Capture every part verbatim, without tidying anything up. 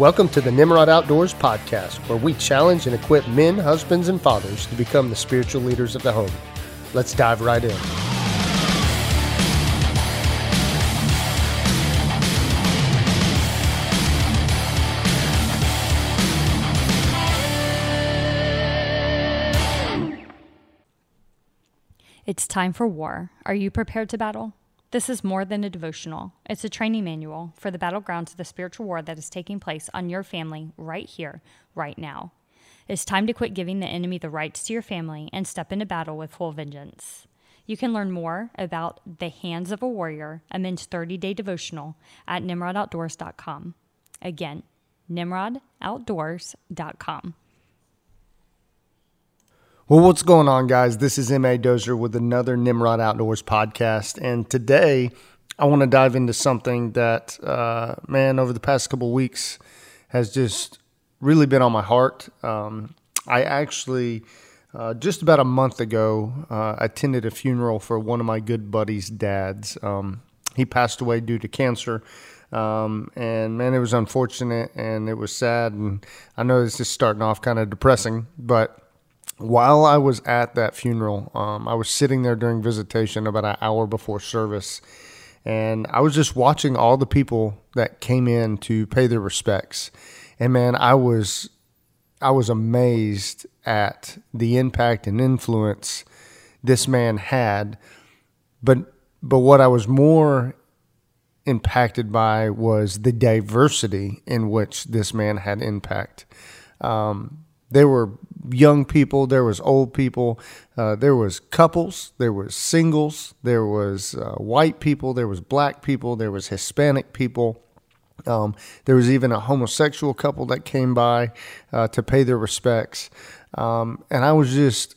Welcome to the Nimrod Outdoors podcast, where we challenge and equip men, husbands, and fathers to become the spiritual leaders of the home. Let's dive right in. It's time for war. Are you prepared to battle? This is more than a devotional. It's a training manual for the battlegrounds of the spiritual war that is taking place on your family right here, right now. It's time to quit giving the enemy the rights to your family and step into battle with full vengeance. You can learn more about The Hands of a Warrior, a men's thirty-day devotional, at Nimrod Outdoors dot com. Again, Nimrod Outdoors dot com. Well, what's going on, guys? This is M A. Dozer with another Nimrod Outdoors podcast, and today I want to dive into something that, uh, man, over the past couple of weeks has just really been on my heart. Um, I actually, uh, just about a month ago, uh, attended a funeral for one of my good buddy's dads. Um, he passed away due to cancer. Um, and man, it was unfortunate and it was sad, and I know this is starting off kind of depressing, but while I was at that funeral, um, I was sitting there during visitation about an hour before service, and I was just watching all the people that came in to pay their respects. And man, I was I was amazed at the impact and influence this man had. But but what I was more impacted by was the diversity in which this man had impact. Um, there were young people, there was old people, uh, there was couples, there was singles, there was uh, white people, there was black people, there was Hispanic people. Um, there was even a homosexual couple that came by uh, to pay their respects. Um, and I was just,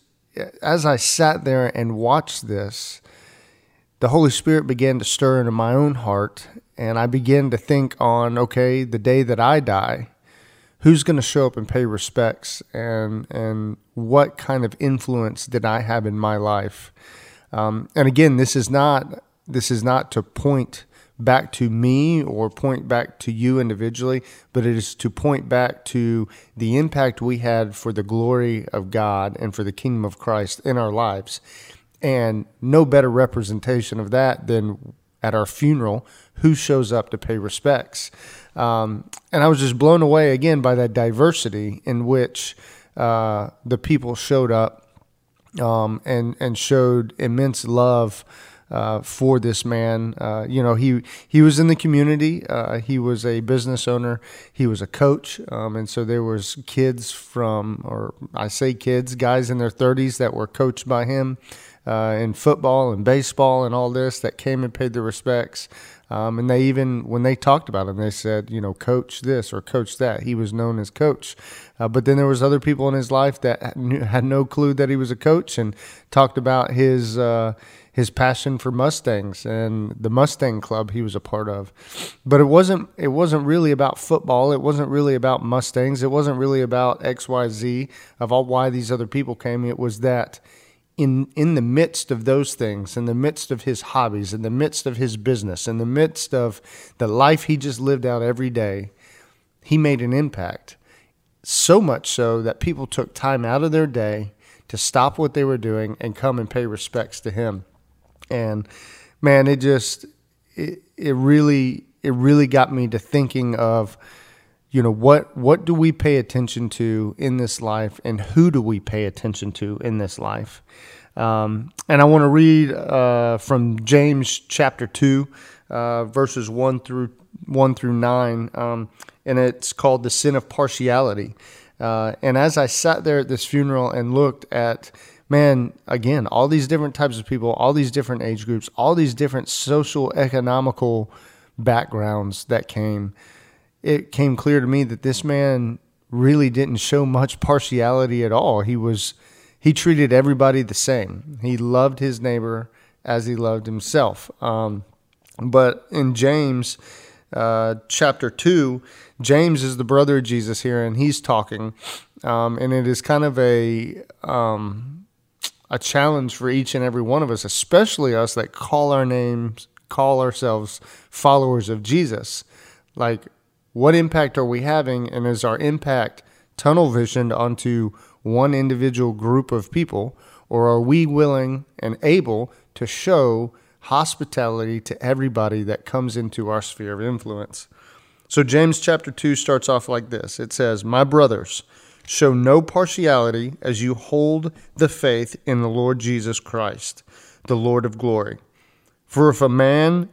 as I sat there and watched this, the Holy Spirit began to stir into my own heart, and I began to think on, okay, the day that I die, who's going to show up and pay respects, and and what kind of influence did I have in my life? Um, and again, this is not this is not to point back to me or point back to you individually, but it is to point back to the impact we had for the glory of God and for the kingdom of Christ in our lives. And no better representation of that than at our funeral, who shows up to pay respects. Um, and I was just blown away again by that diversity in which uh, the people showed up um, and and showed immense love uh, for this man. Uh, you know, he he was in the community. Uh, he was a business owner. He was a coach, um, and so there was kids from, or I say kids, guys in their thirties that were coached by him uh, in football and baseball and all this that came and paid their respects. Um, and they even, when they talked about him, they said, you know, coach this or coach that. He was known as coach. Uh, but then there was other people in his life that knew, had no clue that he was a coach, and talked about his uh, his passion for Mustangs and the Mustang club he was a part of. But it wasn't it wasn't really about football. It wasn't really about Mustangs. It wasn't really about X, Y, Z of all why these other people came. It was that In in the midst of those things, in the midst of his hobbies, in the midst of his business, in the midst of the life he just lived out every day, he made an impact. So much so that people took time out of their day to stop what they were doing and come and pay respects to him. And man, it just it it really it really got me to thinking of, you know, what what do we pay attention to in this life, and who do we pay attention to in this life? Um, and I want to read uh, from James chapter two, uh, verses one through one through nine, um, and it's called the sin of partiality. Uh, and as I sat there at this funeral and looked at, man, again, all these different types of people, all these different age groups, all these different social economical backgrounds that came, it came clear to me that this man really didn't show much partiality at all. He was, he treated everybody the same. He loved his neighbor as he loved himself. Um, but in James uh, chapter two, James is the brother of Jesus here, and he's talking. Um, and it is kind of a um, a challenge for each and every one of us, especially us that call our names, call ourselves followers of Jesus. Like, what impact are we having, and is our impact tunnel visioned onto one individual group of people, or are we willing and able to show hospitality to everybody that comes into our sphere of influence? So James chapter two starts off like this. It says, "My brothers, show no partiality as you hold the faith in the Lord Jesus Christ, the Lord of glory. For if a man,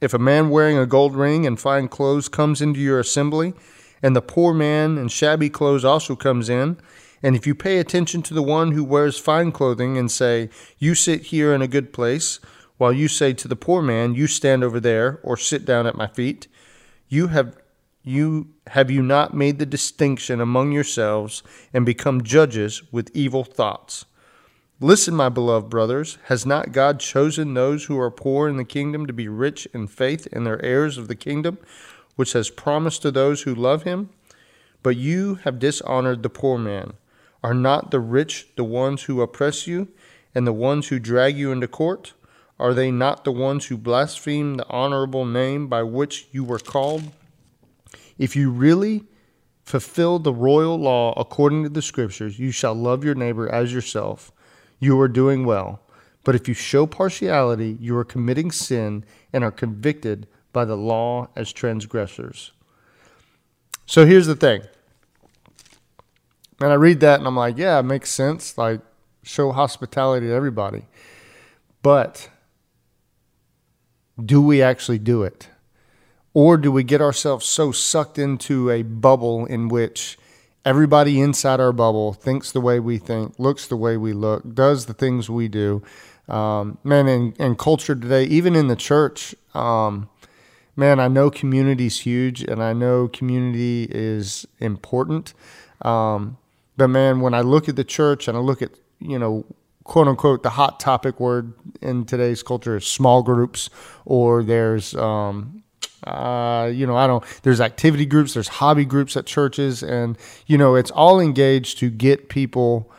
if a man wearing a gold ring and fine clothes comes into your assembly, and the poor man in shabby clothes also comes in, and if you pay attention to the one who wears fine clothing and say, 'You sit here in a good place,' while you say to the poor man, 'You stand over there,' or 'Sit down at my feet,' you have You have you not made the distinction among yourselves and become judges with evil thoughts? Listen, my beloved brothers, has not God chosen those who are poor in the kingdom to be rich in faith and their heirs of the kingdom, which has promised to those who love him? But you have dishonored the poor man. Are not the rich the ones who oppress you and the ones who drag you into court? Are they not the ones who blaspheme the honorable name by which you were called? If you really fulfill the royal law according to the scriptures, 'You shall love your neighbor as yourself,' you are doing well. But if you show partiality, you are committing sin and are convicted by the law as transgressors." So here's the thing. And I read that and I'm like, yeah, it makes sense. Like, show hospitality to everybody. But do we actually do it? Or do we get ourselves so sucked into a bubble in which everybody inside our bubble thinks the way we think, looks the way we look, does the things we do? Um, man, in, in culture today, even in the church, um, man, I know community's huge and I know community is important. Um, but man, when I look at the church and I look at, you know, quote unquote, the hot topic word in today's culture is small groups, or there's... Um, Uh, you know, I don't, there's activity groups, there's hobby groups at churches, and, you know, it's all engaged to get people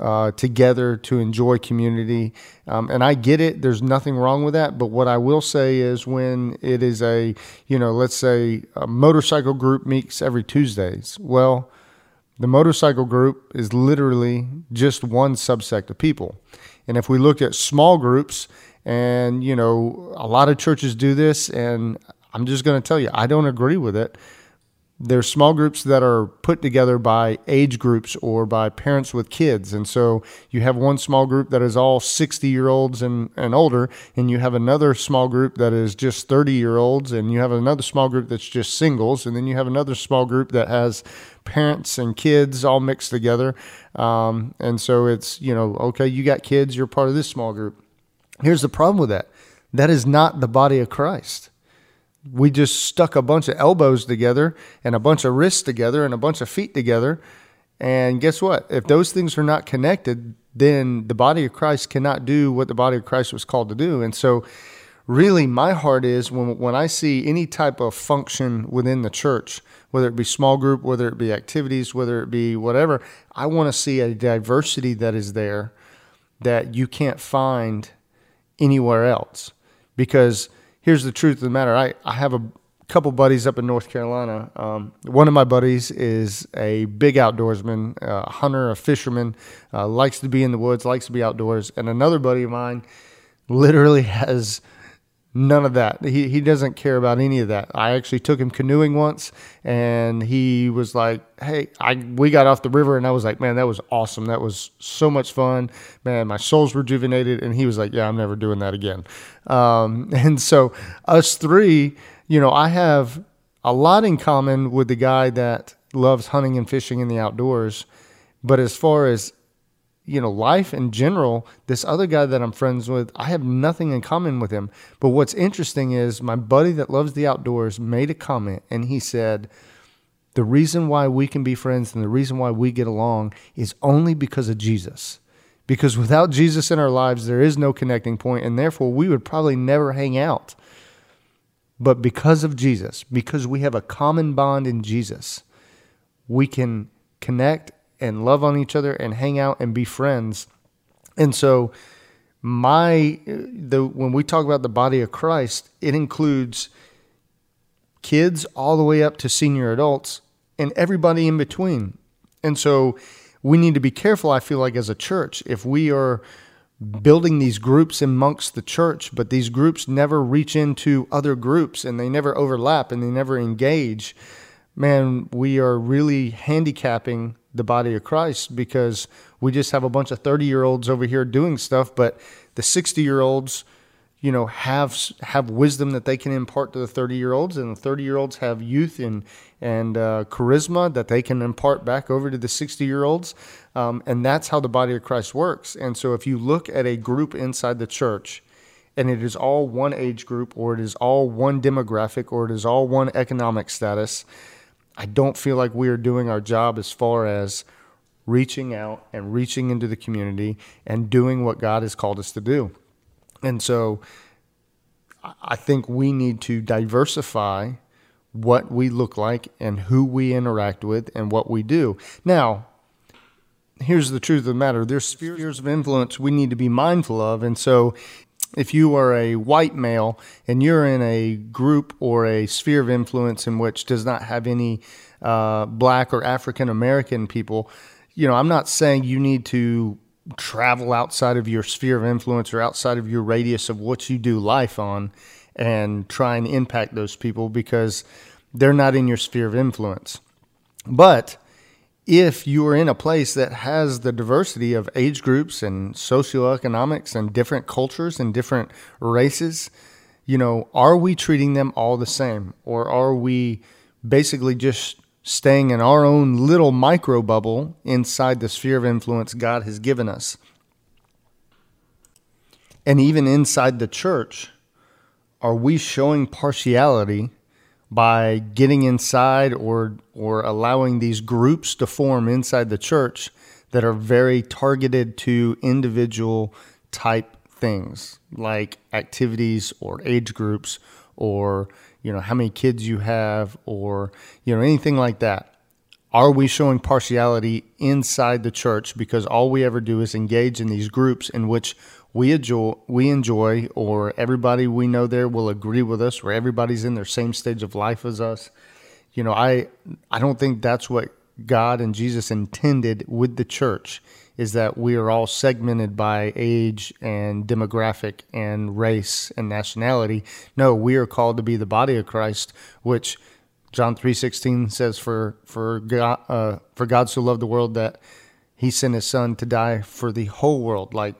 uh, together to enjoy community. Um, and I get it. There's nothing wrong with that. But what I will say is when it is a, you know, let's say a motorcycle group meets every Tuesdays. Well, the motorcycle group is literally just one subsect of people. And if we looked at small groups, and, you know, a lot of churches do this, and I'm just going to tell you, I don't agree with it. There's small groups that are put together by age groups or by parents with kids. And so you have one small group that is all sixty-year-olds and, and older, and you have another small group that is just thirty-year-olds, and you have another small group that's just singles, and then you have another small group that has parents and kids all mixed together. Um, and so it's, you know, okay, you got kids, you're part of this small group. Here's the problem with that. That is not the body of Christ. We just stuck a bunch of elbows together and a bunch of wrists together and a bunch of feet together. And guess what? If those things are not connected, then the body of Christ cannot do what the body of Christ was called to do. And so really my heart is when, when I see any type of function within the church, whether it be small group, whether it be activities, whether it be whatever, I want to see a diversity that is there that you can't find anywhere else. Because here's the truth of the matter. I, I have a couple buddies up in North Carolina. Um, one of my buddies is a big outdoorsman, a hunter, a fisherman, uh, likes to be in the woods, likes to be outdoors. And another buddy of mine literally has none of that. He he doesn't care about any of that. I actually took him canoeing once, and he was like, hey, I we got off the river, and I was like, man, that was awesome. That was so much fun. Man, my soul's rejuvenated. And he was like, yeah, I'm never doing that again. Um, and so us three, you know, I have a lot in common with the guy that loves hunting and fishing in the outdoors. But as far as, you know, life in general, this other guy that I'm friends with, I have nothing in common with him. But what's interesting is my buddy that loves the outdoors made a comment, and he said, the reason why we can be friends and the reason why we get along is only because of Jesus. Because without Jesus in our lives, there is no connecting point, and therefore we would probably never hang out. But because of Jesus, because we have a common bond in Jesus, we can connect and love on each other and hang out and be friends. And so my the when we talk about the body of Christ, it includes kids all the way up to senior adults and everybody in between. And so we need to be careful, I feel like, as a church, if we are building these groups amongst the church, but these groups never reach into other groups and they never overlap and they never engage, man, we are really handicapping the body of Christ, because we just have a bunch of thirty-year-olds over here doing stuff, but the sixty-year-olds, you know, have have wisdom that they can impart to the thirty-year-olds, and the thirty-year-olds have youth and and uh, charisma that they can impart back over to the sixty-year-olds, um, and that's how the body of Christ works. And so if you look at a group inside the church, and it is all one age group, or it is all one demographic, or it is all one economic status, I don't feel like we are doing our job as far as reaching out and reaching into the community and doing what God has called us to do. And so I think we need to diversify what we look like and who we interact with and what we do. Now, here's the truth of the matter. There's spheres of influence we need to be mindful of. And so if you are a white male and you're in a group or a sphere of influence in which does not have any uh, black or African American people, you know, I'm not saying you need to travel outside of your sphere of influence or outside of your radius of what you do life on and try and impact those people, because they're not in your sphere of influence. But if you are in a place that has the diversity of age groups and socioeconomics and different cultures and different races, you know, are we treating them all the same? Or are we basically just staying in our own little micro bubble inside the sphere of influence God has given us? And even inside the church, are we showing partiality by getting inside or or allowing these groups to form inside the church that are very targeted to individual type things, like activities or age groups, or you know, how many kids you have, or, you know, anything like that? Are we showing partiality inside the church because all we ever do is engage in these groups in which we enjoy, we enjoy, or everybody we know there will agree with us, or everybody's in their same stage of life as us? You know, I I don't think that's what God and Jesus intended with the church, is that we are all segmented by age and demographic and race and nationality. No, we are called to be the body of Christ, which John three sixteen says, for for God, uh, for God so loved the world that he sent his son to die for the whole world. Like,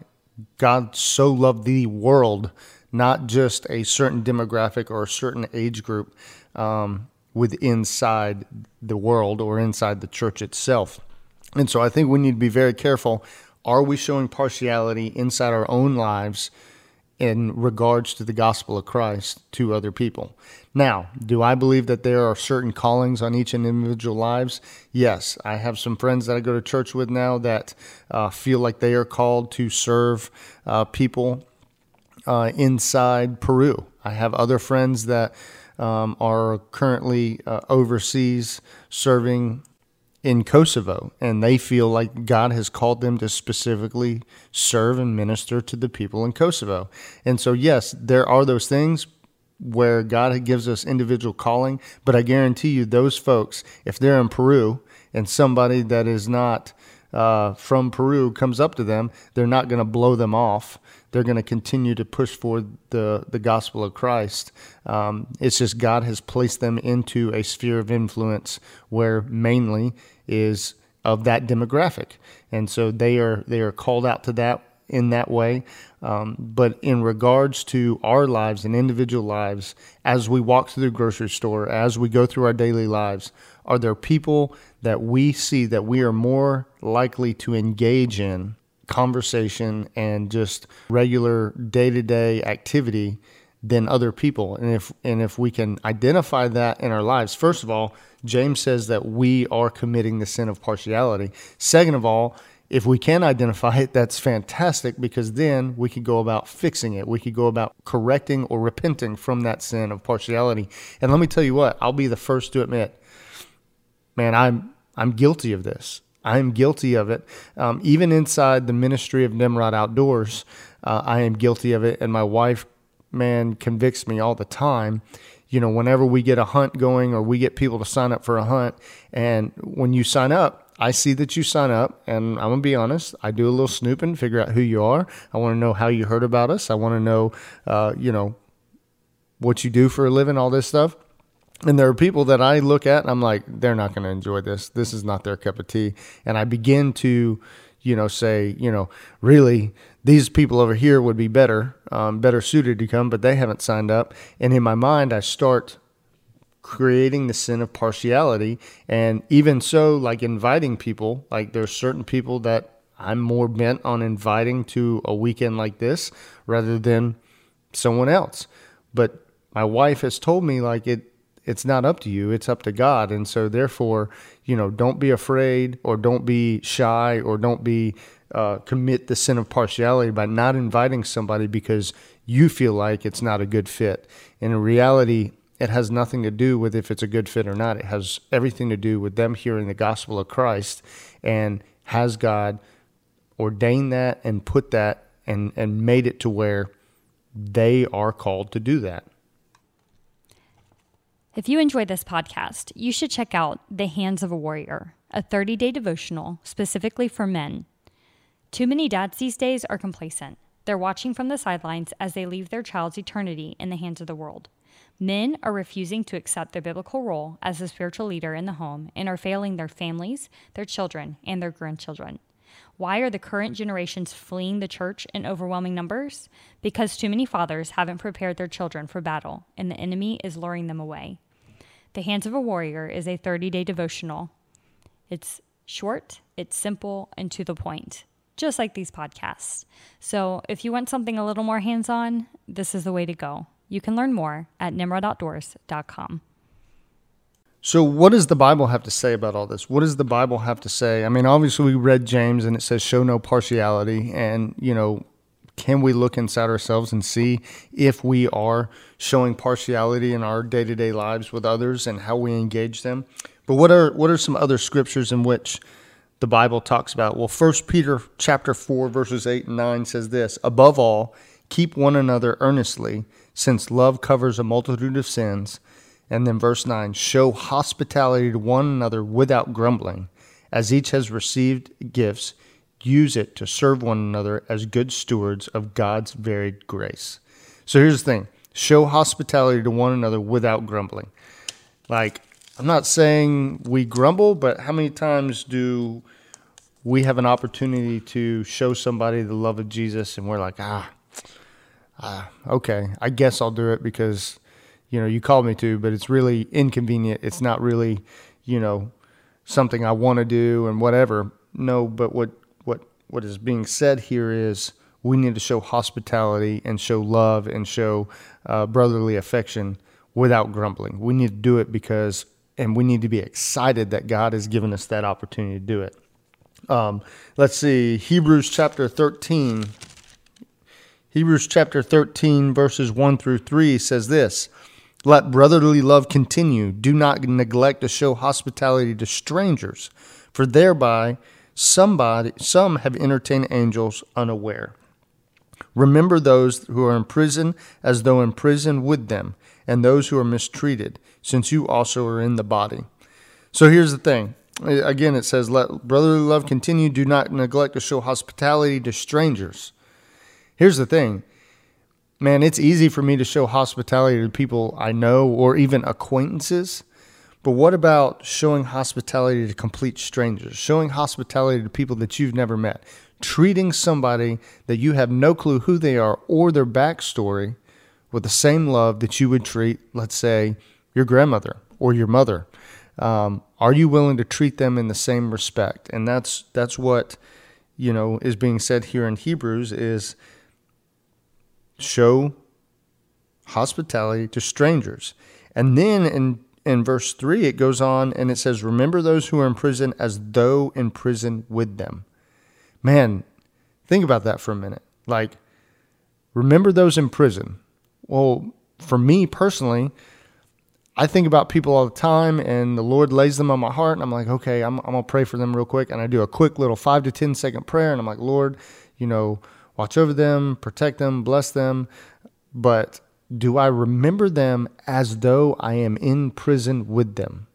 God so loved the world, not just a certain demographic or a certain age group um, within inside the world or inside the church itself. And so I think we need to be very careful. Are we showing partiality inside our own lives in regards to the gospel of Christ to other people? Now, do I believe that there are certain callings on each individual lives? Yes. I have some friends that I go to church with now that uh, feel like they are called to serve uh, people uh, inside Peru. I have other friends that um, are currently uh, overseas serving in Kosovo, and they feel like God has called them to specifically serve and minister to the people in Kosovo. And so, yes, there are those things where God gives us individual calling, but I guarantee you those folks, if they're in Peru and somebody that is not uh, from Peru comes up to them, they're not going to blow them off. They're going to continue to push for the, the gospel of Christ. Um, it's just God has placed them into a sphere of influence where mainly is of that demographic. And so they are they are called out to that in that way. Um, but in regards to our lives and individual lives, as we walk through the grocery store, as we go through our daily lives, are there people that we see that we are more likely to engage in conversation and just regular day-to-day activity than other people? And if and if we can identify that in our lives, first of all, James says that we are committing the sin of partiality. Second of all, if we can identify it, that's fantastic, because then we can go about fixing it. We could go about correcting or repenting from that sin of partiality. And let me tell you what, I'll be the first to admit, man, I'm I'm guilty of this. I'm guilty of it. Um, even inside the ministry of Nimrod Outdoors, uh, I am guilty of it. And my wife, man, convicts me all the time. you know, whenever we get a hunt going or we get people to sign up for a hunt, and when you sign up, I see that you sign up, and I'm going to be honest, I do a little snooping, figure out who you are. I want to know how you heard about us. I want to know, uh, you know, what you do for a living, all this stuff. And there are people that I look at and I'm like, they're not going to enjoy this. This is not their cup of tea. And I begin to, you know, say, you know, really, these people over here would be better, um, better suited to come, but they haven't signed up. And in my mind, I start creating the sin of partiality. And even so, like inviting people, like there's certain people that I'm more bent on inviting to a weekend like this rather than someone else. But my wife has told me, like, it, it's not up to you, it's up to God. And so therefore, you know, don't be afraid or don't be shy or don't be uh, commit the sin of partiality by not inviting somebody because you feel like it's not a good fit. And in reality, it has nothing to do with if it's a good fit or not. It has everything to do with them hearing the gospel of Christ, and has God ordained that and put that and, and made it to where they are called to do that. If you enjoy this podcast, you should check out The Hands of a Warrior, a thirty-day devotional specifically for men. Too many dads these days are complacent. They're watching from the sidelines as they leave their child's eternity in the hands of the world. Men are refusing to accept their biblical role as the spiritual leader in the home and are failing their families, their children, and their grandchildren. Why are the current generations fleeing the church in overwhelming numbers? Because too many fathers haven't prepared their children for battle, and the enemy is luring them away. The Hands of a Warrior is a thirty-day devotional. It's short, it's simple, and to the point, just like these podcasts. So if you want something a little more hands-on, this is the way to go. You can learn more at Nimrod Outdoors dot com. So what does the Bible have to say about all this? What does the Bible have to say? I mean, obviously we read James and it says, show no partiality. And, you know, can we look inside ourselves and see if we are showing partiality in our day-to-day lives with others and how we engage them? But what are what are some other scriptures in which the Bible talks about? Well, First Peter chapter four, verses eight and nine says this, above all, keep one another earnestly, since love covers a multitude of sins. And then verse nine, show hospitality to one another without grumbling. As each has received gifts, use it to serve one another as good stewards of God's varied grace. So here's the thing. Show hospitality to one another without grumbling. Like, I'm not saying we grumble, but how many times do we have an opportunity to show somebody the love of Jesus and we're like, ah, ah okay, I guess I'll do it because, you know, you called me to, but it's really inconvenient. It's not really, you know, something I want to do and whatever. No, but what, what, what is being said here is we need to show hospitality and show love and show uh, brotherly affection without grumbling. We need to do it because, and we need to be excited that God has given us that opportunity to do it. Um, let's see, Hebrews chapter thirteen. Hebrews chapter thirteen, verses one through three says this, let brotherly love continue. Do not neglect to show hospitality to strangers, for thereby somebody, some have entertained angels unaware. Remember those who are in prison as though in prison with them, and those who are mistreated, since you also are in the body. So here's the thing. Again, it says, let brotherly love continue. Do not neglect to show hospitality to strangers. Here's the thing. Man, it's easy for me to show hospitality to people I know or even acquaintances, but what about showing hospitality to complete strangers, showing hospitality to people that you've never met, treating somebody that you have no clue who they are or their backstory with the same love that you would treat, let's say, your grandmother or your mother? Um, are you willing to treat them in the same respect? And that's that's what, you know, is being said here in Hebrews is, show hospitality to strangers. And then in, in verse three, it goes on and it says, remember those who are in prison as though in prison with them. Man, think about that for a minute. Like, remember those in prison. Well, for me personally, I think about people all the time and the Lord lays them on my heart and I'm like, okay, I'm, I'm going to pray for them real quick. And I do a quick little five to ten second prayer and I'm like, Lord, you know, watch over them, protect them, bless them. But do I remember them as though I am in prison with them?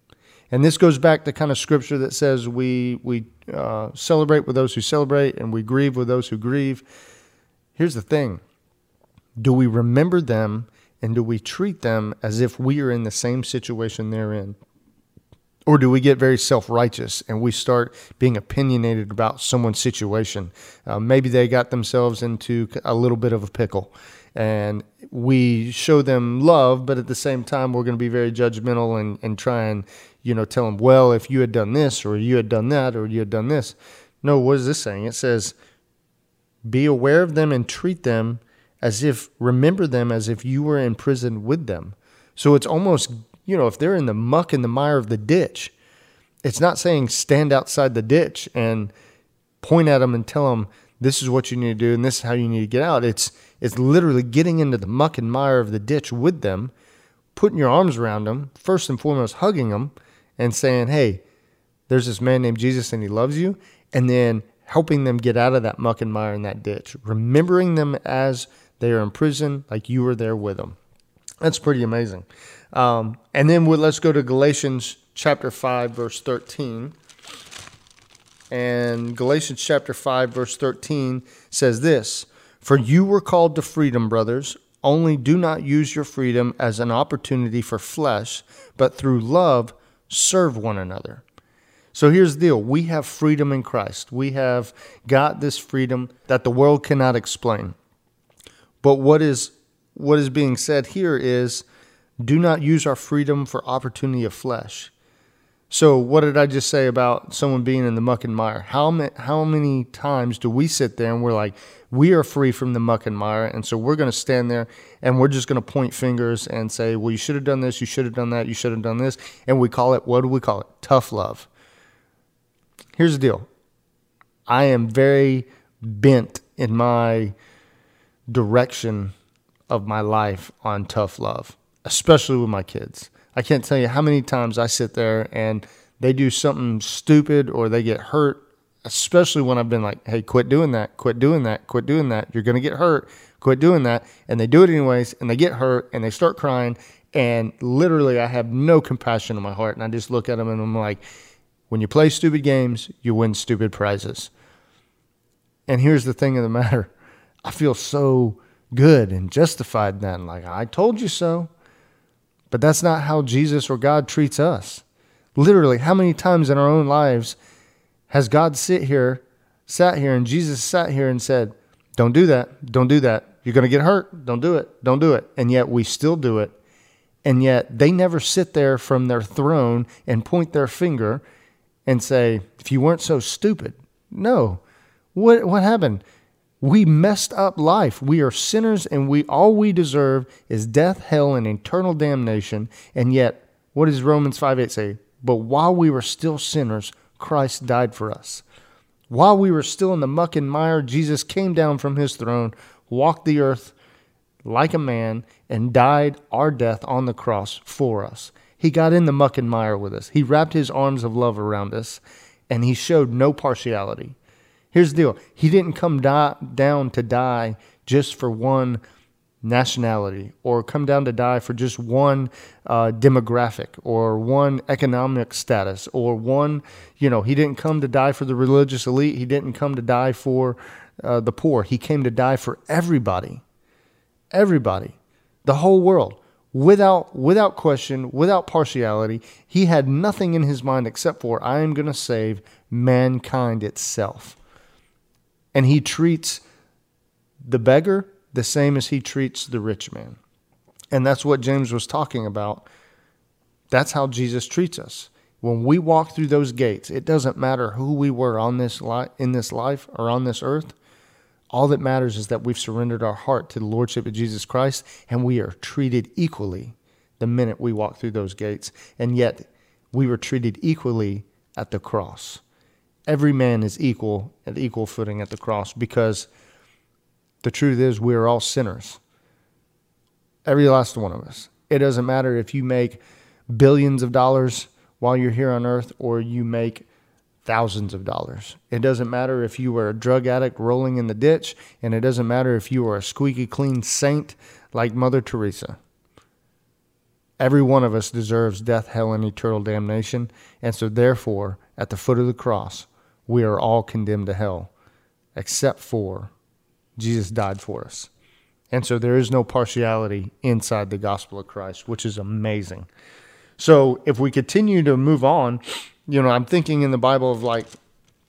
And this goes back to kind of scripture that says we we uh, celebrate with those who celebrate and we grieve with those who grieve. Here's the thing. Do we remember them and do we treat them as if we are in the same situation they're in? Or do we get very self-righteous and we start being opinionated about someone's situation? Uh, maybe they got themselves into a little bit of a pickle and we show them love, but at the same time, we're going to be very judgmental and, and try and, you know, tell them, well, if you had done this or you had done that or you had done this. No, what is this saying? It says, be aware of them and treat them as if, remember them as if you were in prison with them. So it's almost, you know, if they're in the muck and the mire of the ditch, it's not saying stand outside the ditch and point at them and tell them this is what you need to do and this is how you need to get out. It's it's literally getting into the muck and mire of the ditch with them, putting your arms around them, first and foremost hugging them and saying, hey, there's this man named Jesus and he loves you, and then helping them get out of that muck and mire and that ditch, remembering them as they are in prison like you were there with them. That's pretty amazing. Um, and then we'll, let's go to Galatians chapter five, verse thirteen. And Galatians chapter five, verse thirteen says this, for you were called to freedom, brothers, only do not use your freedom as an opportunity for flesh, but through love serve one another. So here's the deal. We have freedom in Christ. We have got this freedom that the world cannot explain. But what is what is being said here is, do not use our freedom for opportunity of flesh. So what did I just say about someone being in the muck and mire? How many, how many times do we sit there and we're like, we are free from the muck and mire, and so we're going to stand there and we're just going to point fingers and say, well, you should have done this, you should have done that, you should have done this, and we call it, what do we call it? Tough love. Here's the deal. I am very bent in my direction of my life on tough love, especially with my kids. I can't tell you how many times I sit there and they do something stupid or they get hurt, especially when I've been like, hey, quit doing that, quit doing that, quit doing that. You're going to get hurt. Quit doing that. And they do it anyways, and they get hurt, and they start crying, and literally I have no compassion in my heart, and I just look at them and I'm like, when you play stupid games, you win stupid prizes. And here's the thing of the matter. I feel so good and justified then, like, I told you so. But that's not how Jesus or God treats us. Literally, how many times in our own lives has God sit here, sat here, and Jesus sat here and said, don't do that, don't do that. You're going to get hurt, don't do it, don't do it. And yet we still do it. And yet they never sit there from their throne and point their finger and say, if you weren't so stupid. No. What, what happened? We messed up life. We are sinners, and we all we deserve is death, hell, and eternal damnation. And yet, what does Romans five eight say? But while we were still sinners, Christ died for us. While we were still in the muck and mire, Jesus came down from his throne, walked the earth like a man, and died our death on the cross for us. He got in the muck and mire with us. He wrapped his arms of love around us, and he showed no partiality. Here's the deal. He didn't come die, down to die just for one nationality or come down to die for just one uh, demographic or one economic status or one, you know, he didn't come to die for the religious elite. He didn't come to die for uh, the poor. He came to die for everybody, everybody, the whole world. Without without question, without partiality, he had nothing in his mind except for, I am going to save mankind itself. And he treats the beggar the same as he treats the rich man. And that's what James was talking about. That's how Jesus treats us. When we walk through those gates, it doesn't matter who we were on this li- in this life or on this earth. All that matters is that we've surrendered our heart to the Lordship of Jesus Christ, and we are treated equally the minute we walk through those gates. And yet, we were treated equally at the cross. Every man is equal at equal footing at the cross, because the truth is we are all sinners. Every last one of us. It doesn't matter if you make billions of dollars while you're here on earth or you make thousands of dollars. It doesn't matter if you were a drug addict rolling in the ditch, and it doesn't matter if you were a squeaky clean saint like Mother Teresa. Every one of us deserves death, hell, and eternal damnation, and so therefore, at the foot of the cross, we are all condemned to hell, except for Jesus died for us. And so there is no partiality inside the gospel of Christ, which is amazing. So if we continue to move on, you know, I'm thinking in the Bible of like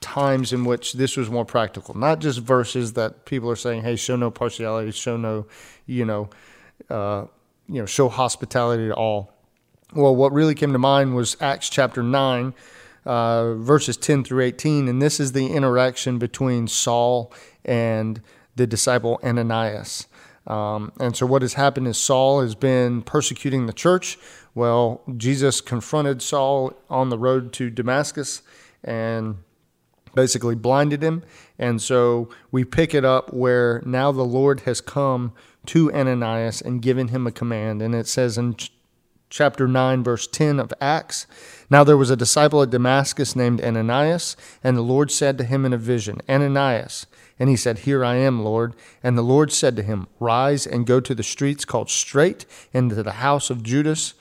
times in which this was more practical, not just verses that people are saying, hey, show no partiality, show no, you know, uh, you know, show hospitality to all. Well, what really came to mind was Acts chapter nine, uh, verses ten through eighteen. And this is the interaction between Saul and the disciple Ananias. Um, and so what has happened is Saul has been persecuting the church. Well, Jesus confronted Saul on the road to Damascus and basically blinded him. And so we pick it up where now the Lord has come to Ananias and given him a command. And it says in ch- chapter nine, verse ten of Acts, "Now there was a disciple at Damascus named Ananias, and the Lord said to him in a vision, 'Ananias.' And he said, 'Here I am, Lord.' And the Lord said to him, 'Rise and go to the streets called Straight, and to the house of Judas.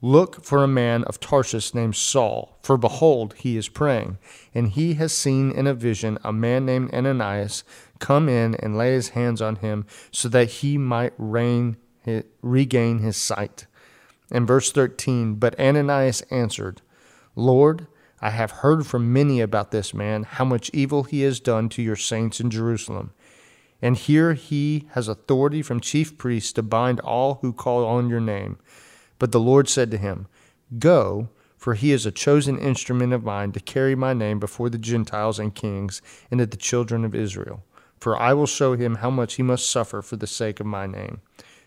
Look for a man of Tarsus named Saul, for behold, he is praying. And he has seen in a vision a man named Ananias come in and lay his hands on him so that he might reign, regain his sight.'" And verse thirteen, "But Ananias answered, 'Lord, I have heard from many about this man, how much evil he has done to your saints in Jerusalem. And here he has authority from chief priests to bind all who call on your name.' But the Lord said to him, 'Go, for he is a chosen instrument of mine to carry my name before the Gentiles and kings and to the children of Israel. For I will show him how much he must suffer for the sake of my name.'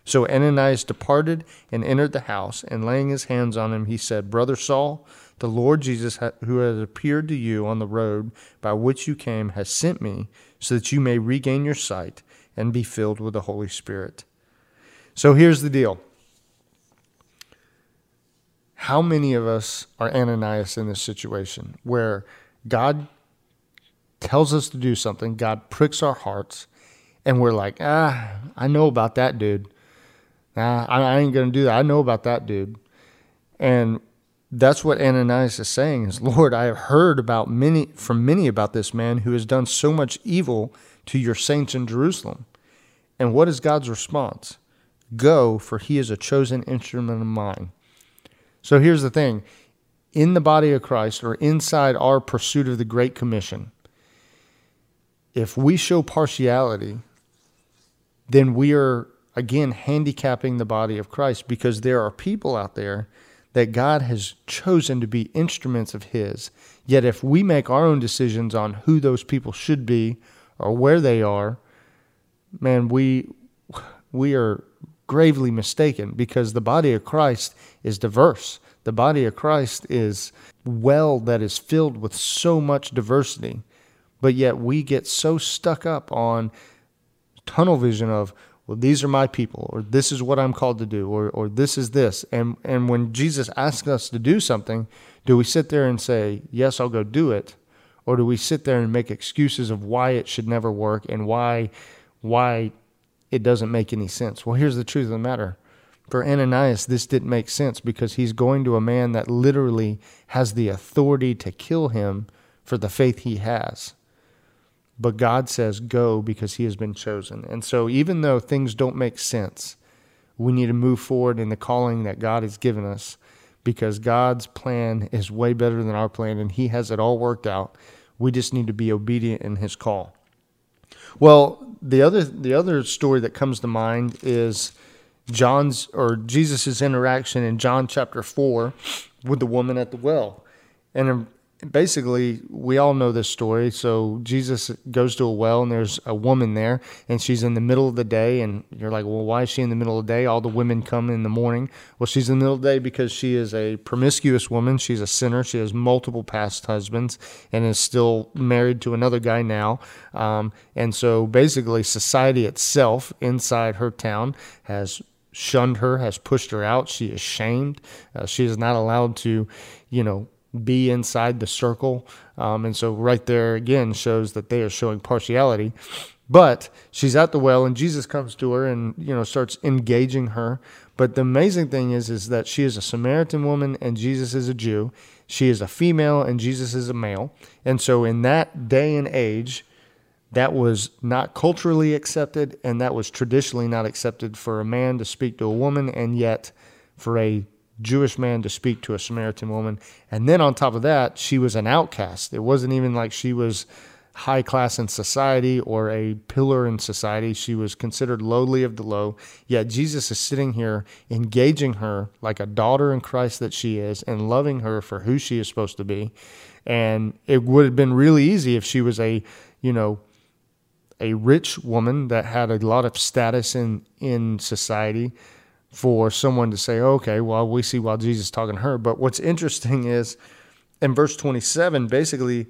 So Ananias departed and entered the house, and laying his hands on him, he said, 'Brother Saul, the Lord Jesus, who has appeared to you on the road by which you came, has sent me so that you may regain your sight and be filled with the Holy Spirit.'" So here's the deal. How many of us are Ananias in this situation where God tells us to do something, God pricks our hearts, and we're like, ah, I know about that dude. Nah, I ain't going to do that. I know about that dude. And that's what Ananias is saying is, "Lord, I have heard about many from many about this man who has done so much evil to your saints in Jerusalem." And what is God's response? "Go, for he is a chosen instrument of mine." So here's the thing. In the body of Christ, or inside our pursuit of the Great Commission, if we show partiality, then we are, again, handicapping the body of Christ, because there are people out there that God has chosen to be instruments of his. Yet if we make our own decisions on who those people should be or where they are, man, we we are gravely mistaken, because the body of Christ is diverse. The body of Christ is well that is filled with so much diversity, but yet we get so stuck up on tunnel vision of, well, these are my people, or this is what I'm called to do, or or this is this. And and when Jesus asks us to do something, do we sit there and say, yes, I'll go do it? Or do we sit there and make excuses of why it should never work and why why it doesn't make any sense? Well, here's the truth of the matter. For Ananias, this didn't make sense, because he's going to a man that literally has the authority to kill him for the faith he has. But God says, go, because he has been chosen. And so even though things don't make sense, we need to move forward in the calling that God has given us, because God's plan is way better than our plan, and he has it all worked out. We just need to be obedient in his call. Well, the other the other story that comes to mind is John's or Jesus's interaction in John chapter four with the woman at the well. And in basically, we all know this story. So Jesus goes to a well, and there's a woman there, and she's in the middle of the day. And you're like, well, why is she in the middle of the day? All the women come in the morning. Well, she's in the middle of the day because she is a promiscuous woman. She's a sinner. She has multiple past husbands and is still married to another guy now. Um, and so basically society itself inside her town has shunned her, has pushed her out. She is shamed. Uh, she is not allowed to, you know, be inside the circle. Um, and so right there again shows that they are showing partiality. But she's at the well, and Jesus comes to her and, you know, starts engaging her. But the amazing thing is, is that she is a Samaritan woman and Jesus is a Jew. She is a female and Jesus is a male. And so in that day and age, that was not culturally accepted, and that was traditionally not accepted for a man to speak to a woman, and yet for a Jewish man to speak to a Samaritan woman. And then on top of that, she was an outcast. It wasn't even like she was high class in society or a pillar in society. She was considered lowly of the low. Yet Jesus is sitting here engaging her like a daughter in Christ that she is, and loving her for who she is supposed to be. And it would have been really easy if she was a, you know, a rich woman that had a lot of status in, in society, for someone to say, okay, well, we see why Jesus is talking to her. But what's interesting is in verse twenty-seven, basically,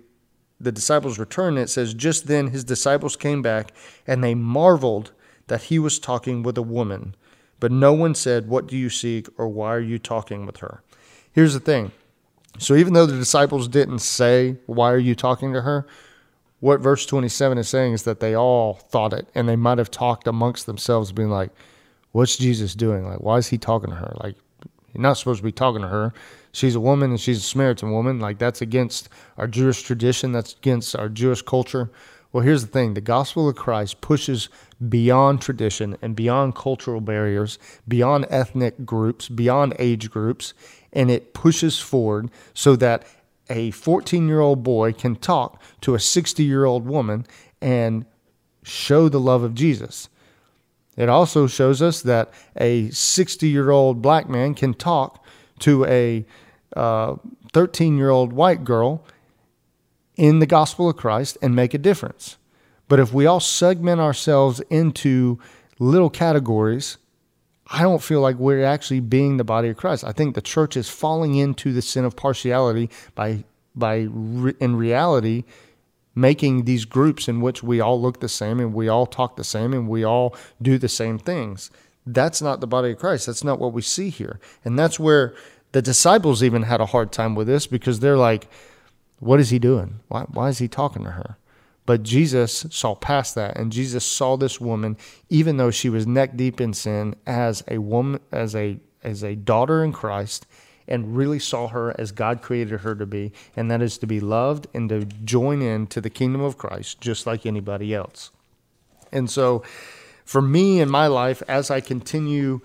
the disciples returned. It says, just then his disciples came back, and they marveled that he was talking with a woman. But no one said, what do you seek, or why are you talking with her? Here's the thing. So even though the disciples didn't say, why are you talking to her? What verse twenty-seven is saying is that they all thought it, and they might have talked amongst themselves, being like, what's Jesus doing? Like, why is he talking to her? Like, you're not supposed to be talking to her. She's a woman, and she's a Samaritan woman. Like, that's against our Jewish tradition. That's against our Jewish culture. Well, here's the thing. The gospel of Christ pushes beyond tradition and beyond cultural barriers, beyond ethnic groups, beyond age groups, and it pushes forward so that a fourteen-year-old boy can talk to a sixty-year-old woman and show the love of Jesus. It also shows us that a sixty-year-old black man can talk to a uh, thirteen-year-old white girl in the gospel of Christ and make a difference. But if we all segment ourselves into little categories, I don't feel like we're actually being the body of Christ. I think the church is falling into the sin of partiality by, by re- in reality, making these groups in which we all look the same, and we all talk the same, and we all do the same things. That's not the body of Christ. That's not what we see here. And that's where the disciples even had a hard time with this, because they're like, what is he doing? Why, why is he talking to her? But Jesus saw past that, and Jesus saw this woman, even though she was neck deep in sin, as a woman, as a as a daughter in Christ, and really saw her as God created her to be, and that is to be loved and to join in to the kingdom of Christ just like anybody else. And so for me in my life, as I continue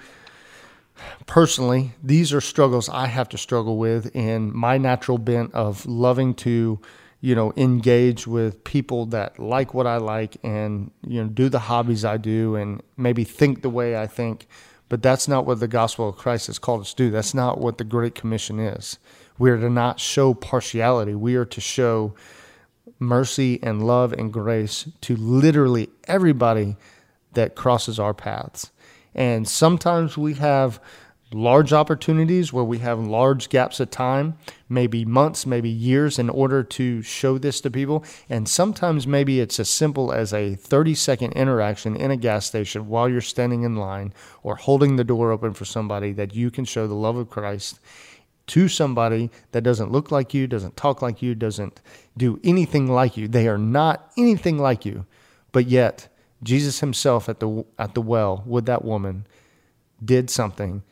personally, these are struggles I have to struggle with in my natural bent of loving to, you know, engage with people that like what I like, and, you know, do the hobbies I do, and maybe think the way I think. But that's not what the gospel of Christ has called us to do. That's not what the Great Commission is. We are to not show partiality. We are to show mercy and love and grace to literally everybody that crosses our paths. And sometimes we have large opportunities where we have large gaps of time, maybe months, maybe years, in order to show this to people. And sometimes maybe it's as simple as a thirty-second interaction in a gas station while you're standing in line or holding the door open for somebody, that you can show the love of Christ to somebody that doesn't look like you, doesn't talk like you, doesn't do anything like you. They are not anything like you. But yet, Jesus himself at the at the well with that woman did something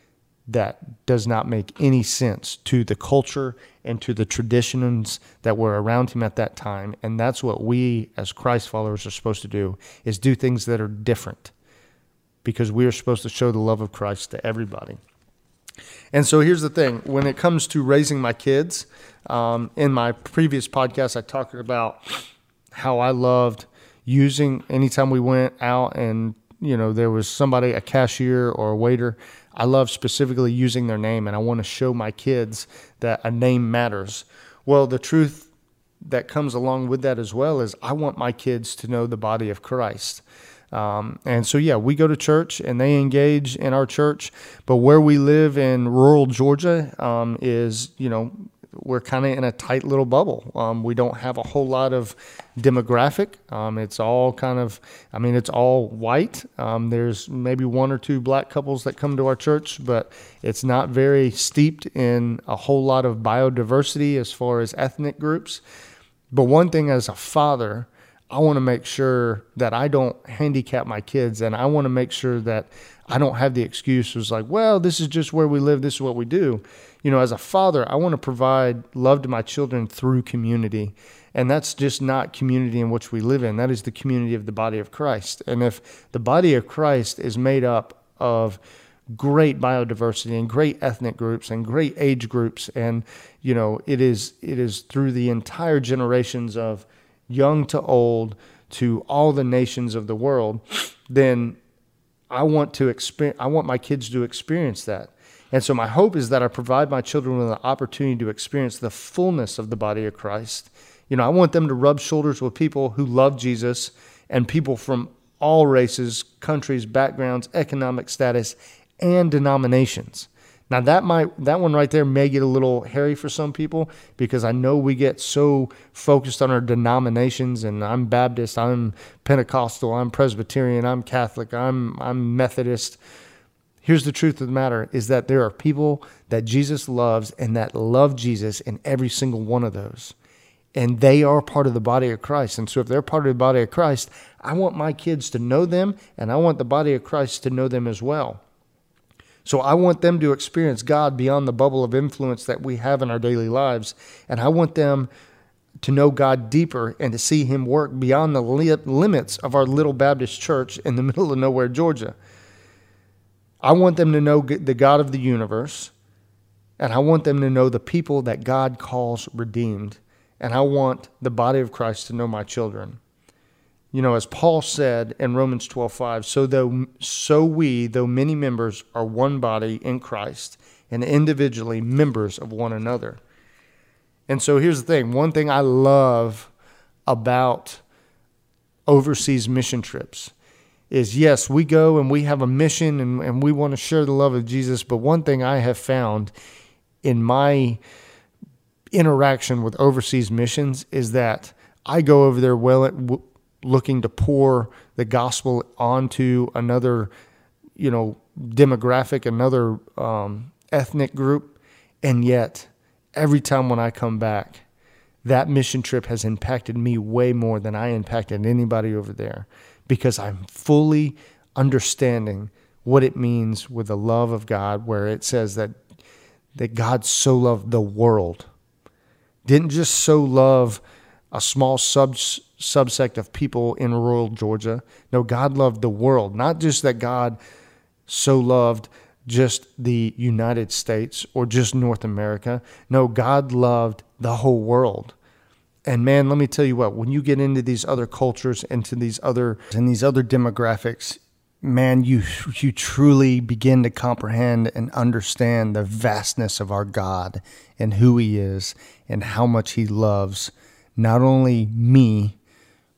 that does not make any sense to the culture and to the traditions that were around him at that time. And that's what we as Christ followers are supposed to do, is do things that are different, because we are supposed to show the love of Christ to everybody. And so here's the thing. When it comes to raising my kids, um, in my previous podcast, I talked about how I loved using, anytime we went out and, you know, there was somebody, a cashier or a waiter, I love specifically using their name, and I want to show my kids that a name matters. Well, the truth that comes along with that as well is I want my kids to know the body of Christ. Um, and so, yeah, we go to church, and they engage in our church, but where we live in rural Georgia um, is, you know, we're kind of in a tight little bubble. Um, we don't have a whole lot of demographic. Um, it's all kind of, I mean, it's all white. Um, there's maybe one or two black couples that come to our church, but it's not very steeped in a whole lot of biodiversity as far as ethnic groups. But one thing as a father, I want to make sure that I don't handicap my kids, and I want to make sure that I don't have the excuses like, well, this is just where we live, this is what we do. You know, as a father, I want to provide love to my children through community, and that's just not community in which we live in. That is the community of the body of Christ. And if the body of Christ is made up of great biodiversity and great ethnic groups and great age groups, and, you know, it is it is through the entire generations of young to old, to all the nations of the world, then I want to experience, I want my kids to experience that. And so my hope is that I provide my children with an opportunity to experience the fullness of the body of Christ. You know, I want them to rub shoulders with people who love Jesus and people from all races, countries, backgrounds, economic status, and denominations. Now that might, that one right there may get a little hairy for some people, because I know we get so focused on our denominations, and I'm Baptist, I'm Pentecostal, I'm Presbyterian, I'm Catholic, I'm I'm Methodist. Here's the truth of the matter, is that there are people that Jesus loves and that love Jesus in every single one of those. And they are part of the body of Christ. And so if they're part of the body of Christ, I want my kids to know them, and I want the body of Christ to know them as well. So I want them to experience God beyond the bubble of influence that we have in our daily lives. And I want them to know God deeper and to see him work beyond the li- limits of our little Baptist church in the middle of nowhere, Georgia. I want them to know the God of the universe, and I want them to know the people that God calls redeemed. And I want the body of Christ to know my children. You know, as Paul said in Romans twelve five, so though so we, though many members, are one body in Christ, and individually members of one another. And so here's the thing. One thing I love about overseas mission trips is, yes, we go and we have a mission, and, and we want to share the love of Jesus. But one thing I have found in my interaction with overseas missions is that I go over there well at, w- looking to pour the gospel onto another, you know, demographic, another um, ethnic group. And yet every time when I come back, that mission trip has impacted me way more than I impacted anybody over there, because I'm fully understanding what it means with the love of God, where it says that, that God so loved the world. Didn't just so love a small sub subsect of people in rural Georgia. No, God loved the world. Not just that God so loved just the United States or just North America. No, God loved the whole world. And man, let me tell you what, when you get into these other cultures, into these other and these other demographics, man, you you truly begin to comprehend and understand the vastness of our God and who he is and how much he loves not only me,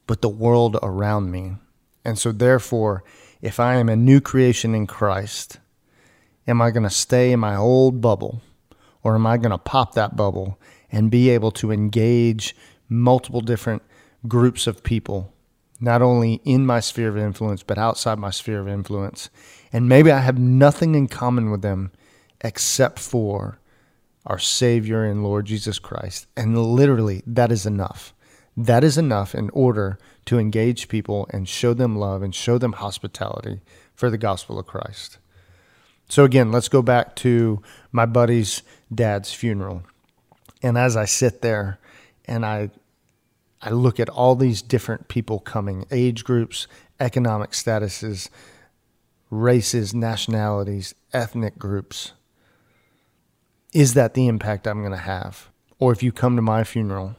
but the world around me. And so therefore, if I am a new creation in Christ, am I going to stay in my old bubble, or am I going to pop that bubble and be able to engage multiple different groups of people, not only in my sphere of influence, but outside my sphere of influence? And maybe I have nothing in common with them except for our Savior and Lord Jesus Christ. And literally, that is enough. That is enough in order to engage people and show them love and show them hospitality for the gospel of Christ. So again, let's go back to my buddy's dad's funeral. And as I sit there and I I look at all these different people coming, age groups, economic statuses, races, nationalities, ethnic groups, is that the impact I'm going to have? Or if you come to my funeral,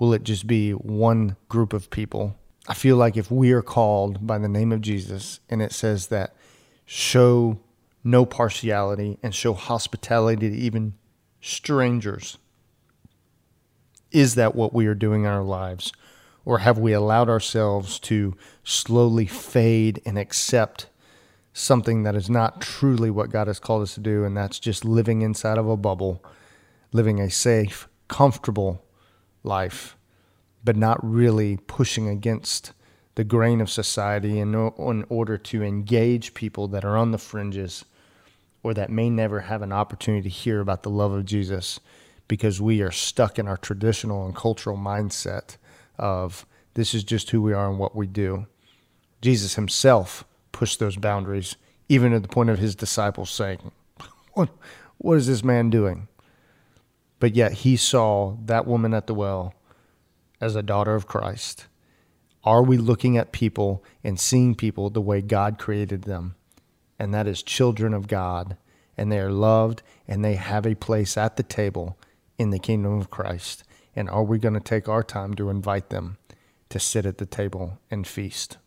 will it just be one group of people? I feel like if we are called by the name of Jesus, and it says that show no partiality and show hospitality to even strangers, is that what we are doing in our lives? Or have we allowed ourselves to slowly fade and accept something that is not truly what God has called us to do, and that's just living inside of a bubble, living a safe, comfortable life, but not really pushing against the grain of society in, in order to engage people that are on the fringes or that may never have an opportunity to hear about the love of Jesus, because we are stuck in our traditional and cultural mindset of This is just who we are and what we do. Jesus himself pushed those boundaries, even at the point of his disciples saying, what, what is this man doing? But yet he saw that woman at the well as a daughter of Christ. Are we looking at people and seeing people the way God created them? And that is children of God, and they are loved, and they have a place at the table in the kingdom of Christ. And are we going to take our time to invite them to sit at the table and feast?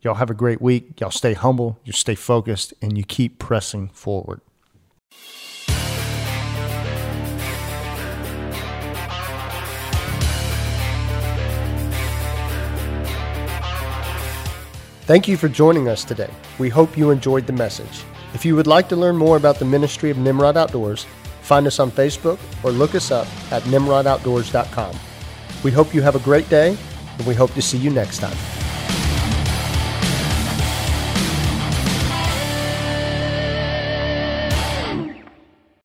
Y'all have a great week. Y'all stay humble, you stay focused, and you keep pressing forward. Thank you for joining us today. We hope you enjoyed the message. If you would like to learn more about the ministry of Nimrod Outdoors, find us on Facebook or look us up at Nimrod Outdoors dot com. We hope you have a great day, and we hope to see you next time.